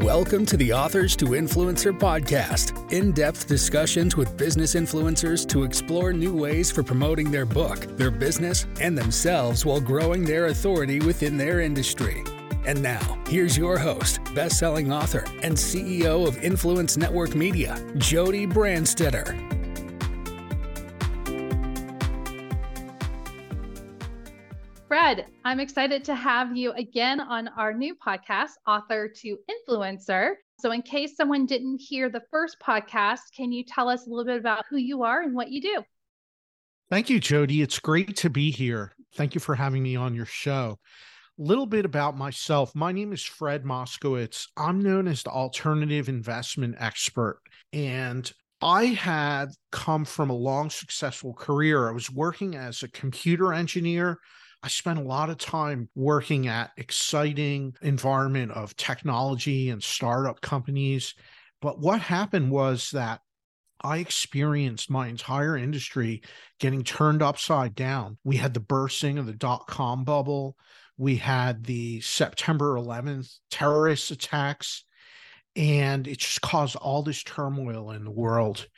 Welcome to the Authors to Influencer podcast, in-depth discussions with business influencers to explore new ways for promoting their book, their business, and themselves while growing their authority within their industry. And now, here's your host, best-selling author and CEO of Influence Network Media, Jody Brandstetter. Fred, I'm excited to have you again on our new podcast, Author to Influencer. So in case someone didn't hear the first podcast, can you tell us a little bit about who you are and what you do? Thank you, Jody. It's great to be here. Thank you for having me on your show. A little bit about myself. My name is Fred Moskowitz. I'm known as the alternative investment expert, and I had come from a long, successful career. I was working as a computer engineer. I spent a lot of time working at exciting environment of technology and startup companies. But what happened was that I experienced my entire industry getting turned upside down. We had the bursting of the dot-com bubble. We had the September 11th terrorist attacks. And it just caused all this turmoil in the world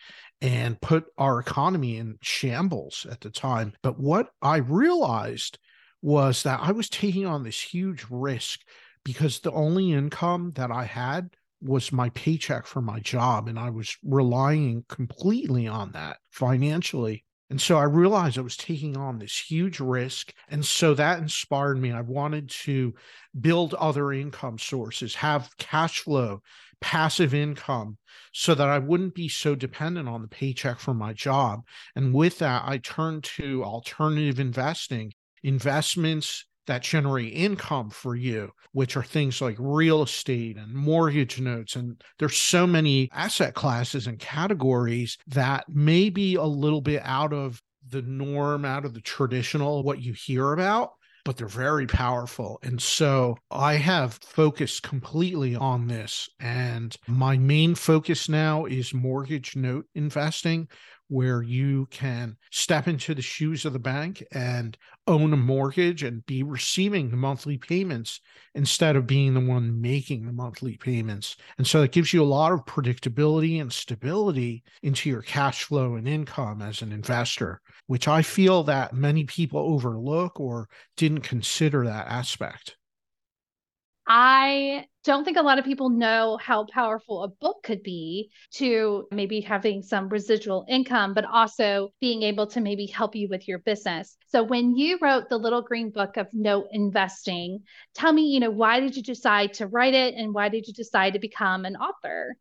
and put our economy in shambles at the time. But what I realized was that I was taking on this huge risk because the only income that I had was my paycheck from my job, and I was relying completely on that financially. And so I realized I was taking on this huge risk, and so that inspired me. I wanted to build other income sources, have cash flow, passive income, so that I wouldn't be so dependent on the paycheck from my job. And with that, I turned to alternative investing. Investments that generate income for you, which are things like real estate and mortgage notes. And there's so many asset classes and categories that may be a little bit out of the norm, out of the traditional, what you hear about, but they're very powerful. And so I have focused completely on this. And my main focus now is mortgage note investing, where you can step into the shoes of the bank and own a mortgage and be receiving the monthly payments instead of being the one making the monthly payments. And so it gives you a lot of predictability and stability into your cash flow and income as an investor, which I feel that many people overlook or didn't consider that aspect. I don't think a lot of people know how powerful a book could be to maybe having some residual income, but also being able to maybe help you with your business. So when you wrote The Little Green Book of Note Investing, tell me, why did you decide to write it and why did you decide to become an author?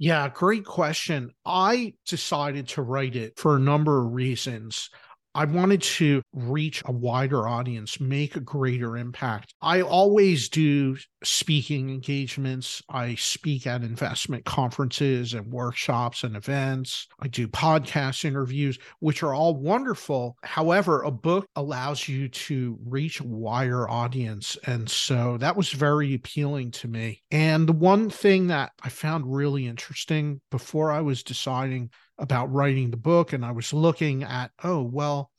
Yeah, great question. I decided to write it for a number of reasons. I wanted to reach a wider audience, make a greater impact. I always do speaking engagements. I speak at investment conferences and workshops and events. I do podcast interviews, which are all wonderful. However, a book allows you to reach a wider audience. And so that was very appealing to me. And the one thing that I found really interesting before I was deciding about writing the book, and I was looking at,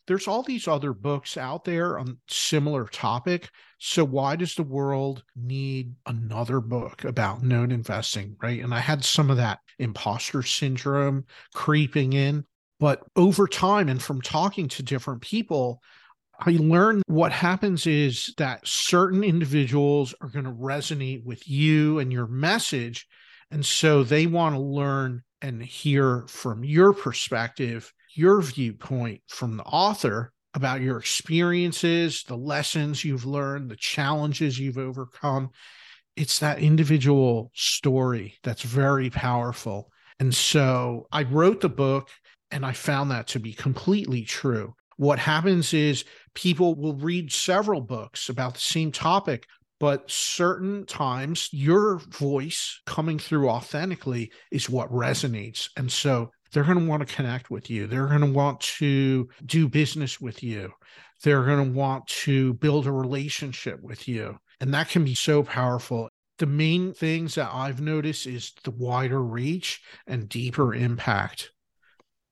there's all these other books out there on similar topic. So why does the world need another book about note investing, right? And I had some of that imposter syndrome creeping in, but over time and from talking to different people, I learned what happens is that certain individuals are going to resonate with you and your message. And so they want to learn and hear from your perspective, your viewpoint from the author about your experiences, the lessons you've learned, the challenges you've overcome. It's that individual story that's very powerful. And so I wrote the book and I found that to be completely true. What happens is people will read several books about the same topic, but certain times your voice coming through authentically is what resonates. And so they're going to want to connect with you. They're going to want to do business with you. They're going to want to build a relationship with you. And that can be so powerful. The main things that I've noticed is the wider reach and deeper impact.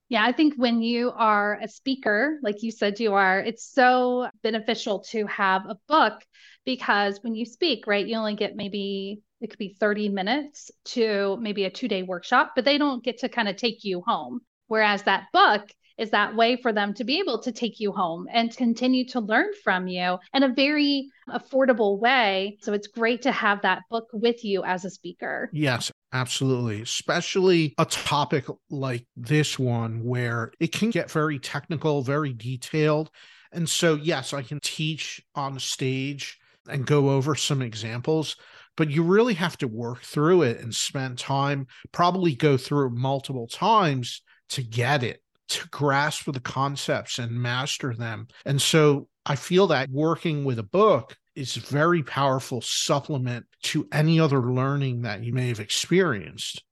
Yeah, I think when you are a speaker, like you said you are, it's so beneficial to have a book because when you speak, right, you only get maybe It could be 30 minutes to maybe a 2-day workshop, but they don't get to kind of take you home. Whereas that book is that way for them to be able to take you home and continue to learn from you in a very affordable way. So it's great to have that book with you as a speaker. Yes, absolutely. Especially a topic like this one where it can get very technical, very detailed. And so, yes, I can teach on stage and go over some examples, but you really have to work through it and spend time, probably go through it multiple times to get it, to grasp the concepts and master them. And so I feel that working with a book is a very powerful supplement to any other learning that you may have experienced.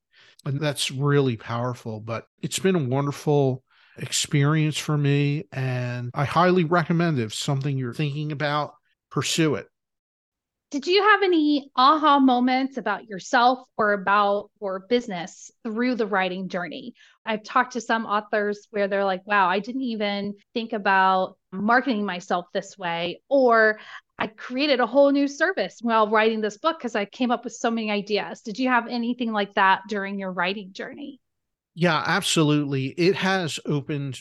And that's really powerful, but it's been a wonderful experience for me. And I highly recommend it. If something you're thinking about, pursue it. Did you have any aha moments about yourself or about your business through the writing journey? I've talked to some authors where they're like, wow, I didn't even think about marketing myself this way, or I created a whole new service while writing this book because I came up with so many ideas. Did you have anything like that during your writing journey? Yeah, absolutely. It has opened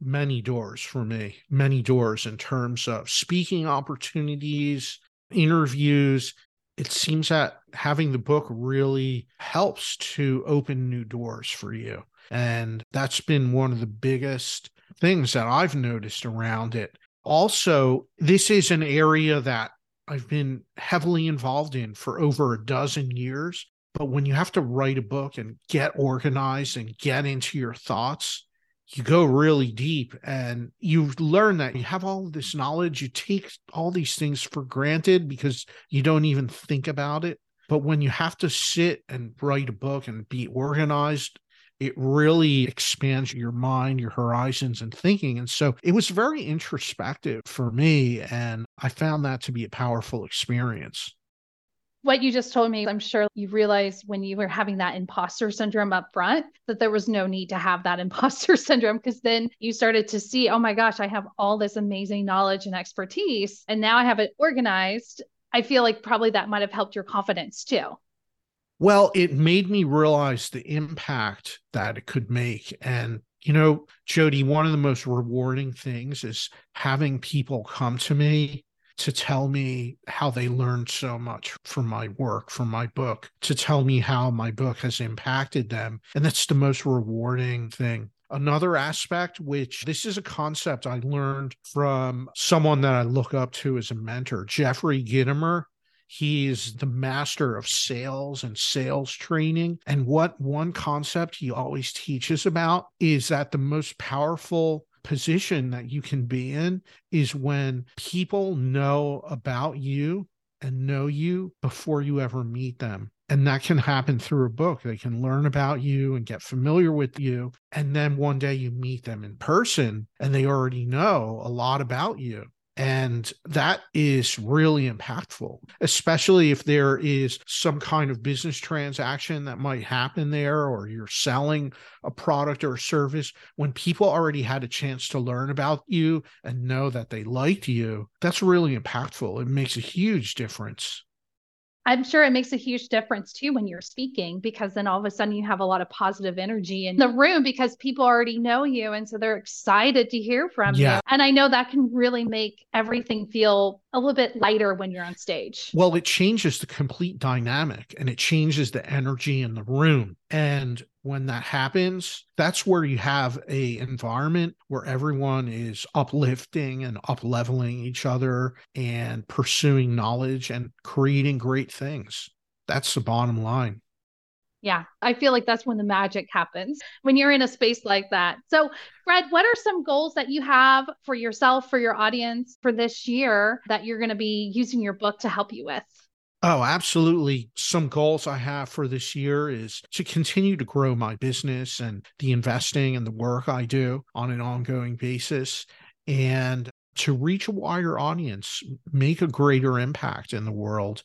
many doors for me, many doors in terms of speaking opportunities, interviews. It seems that having the book really helps to open new doors for you. And that's been one of the biggest things that I've noticed around it. Also, this is an area that I've been heavily involved in for over a dozen years. But when you have to write a book and get organized and get into your thoughts, you go really deep and you learn that you have all this knowledge. You take all these things for granted because you don't even think about it. But when you have to sit and write a book and be organized, it really expands your mind, your horizons and thinking. And so it was very introspective for me. And I found that to be a powerful experience. What you just told me, I'm sure you realized when you were having that imposter syndrome up front, that there was no need to have that imposter syndrome, because then you started to see, oh my gosh, I have all this amazing knowledge and expertise, and now I have it organized. I feel like probably that might have helped your confidence too. Well, it made me realize the impact that it could make. And, you know, Jody, one of the most rewarding things is having people come to me to tell me how they learned so much from my work, from my book, to tell me how my book has impacted them. And that's the most rewarding thing. Another aspect, which this is a concept I learned from someone that I look up to as a mentor, Jeffrey Gitomer. He is the master of sales and sales training. And what one concept he always teaches about is that the most powerful position that you can be in is when people know about you and know you before you ever meet them. And that can happen through a book. They can learn about you and get familiar with you. And then one day you meet them in person and they already know a lot about you. And that is really impactful, especially if there is some kind of business transaction that might happen there, or you're selling a product or a service. When people already had a chance to learn about you and know that they liked you, that's really impactful. It makes a huge difference. I'm sure it makes a huge difference too when you're speaking, because then all of a sudden you have a lot of positive energy in the room because people already know you. And so they're excited to hear from you. And I know that can really make everything feel a little bit lighter when you're on stage. Well, it changes the complete dynamic and it changes the energy in the room. And when that happens, that's where you have a environment where everyone is uplifting and up-leveling each other and pursuing knowledge and creating great things. That's the bottom line. Yeah, I feel like that's when the magic happens, when you're in a space like that. So, Fred, what are some goals that you have for yourself, for your audience for this year that you're going to be using your book to help you with? Oh, absolutely. Some goals I have for this year is to continue to grow my business and the investing and the work I do on an ongoing basis, and to reach a wider audience, make a greater impact in the world,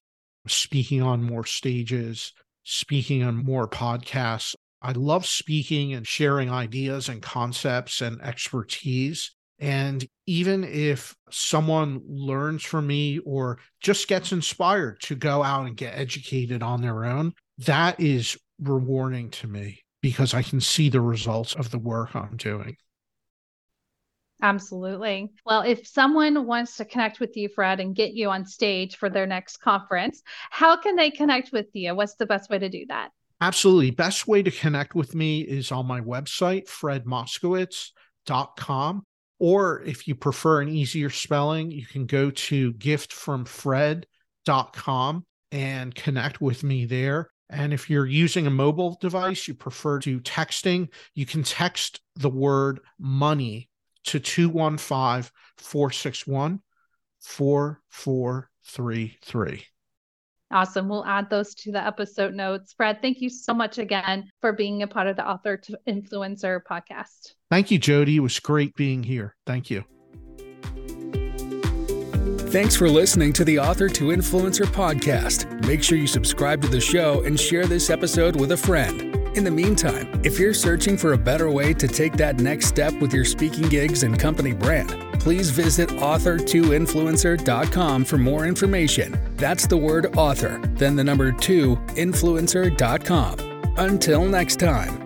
speaking on more stages, speaking on more podcasts. I love speaking and sharing ideas and concepts and expertise. And even if someone learns from me or just gets inspired to go out and get educated on their own, that is rewarding to me because I can see the results of the work I'm doing. Absolutely. Well, if someone wants to connect with you, Fred, and get you on stage for their next conference, how can they connect with you? What's the best way to do that? Absolutely. Best way to connect with me is on my website, fredmoskowitz.com. Or if you prefer an easier spelling, you can go to giftfromfred.com and connect with me there. And if you're using a mobile device, you prefer to texting, you can text the word money to 215-461-4433. Awesome. We'll add those to the episode notes. Fred, thank you so much again for being a part of the Author to Influencer podcast. Thank you, Jody. It was great being here. Thank you. Thanks for listening to the Author to Influencer podcast. Make sure you subscribe to the show and share this episode with a friend. In the meantime, if you're searching for a better way to take that next step with your speaking gigs and company brand, please visit author2influencer.com for more information. That's the word author, then the number 2, influencer.com. Until next time.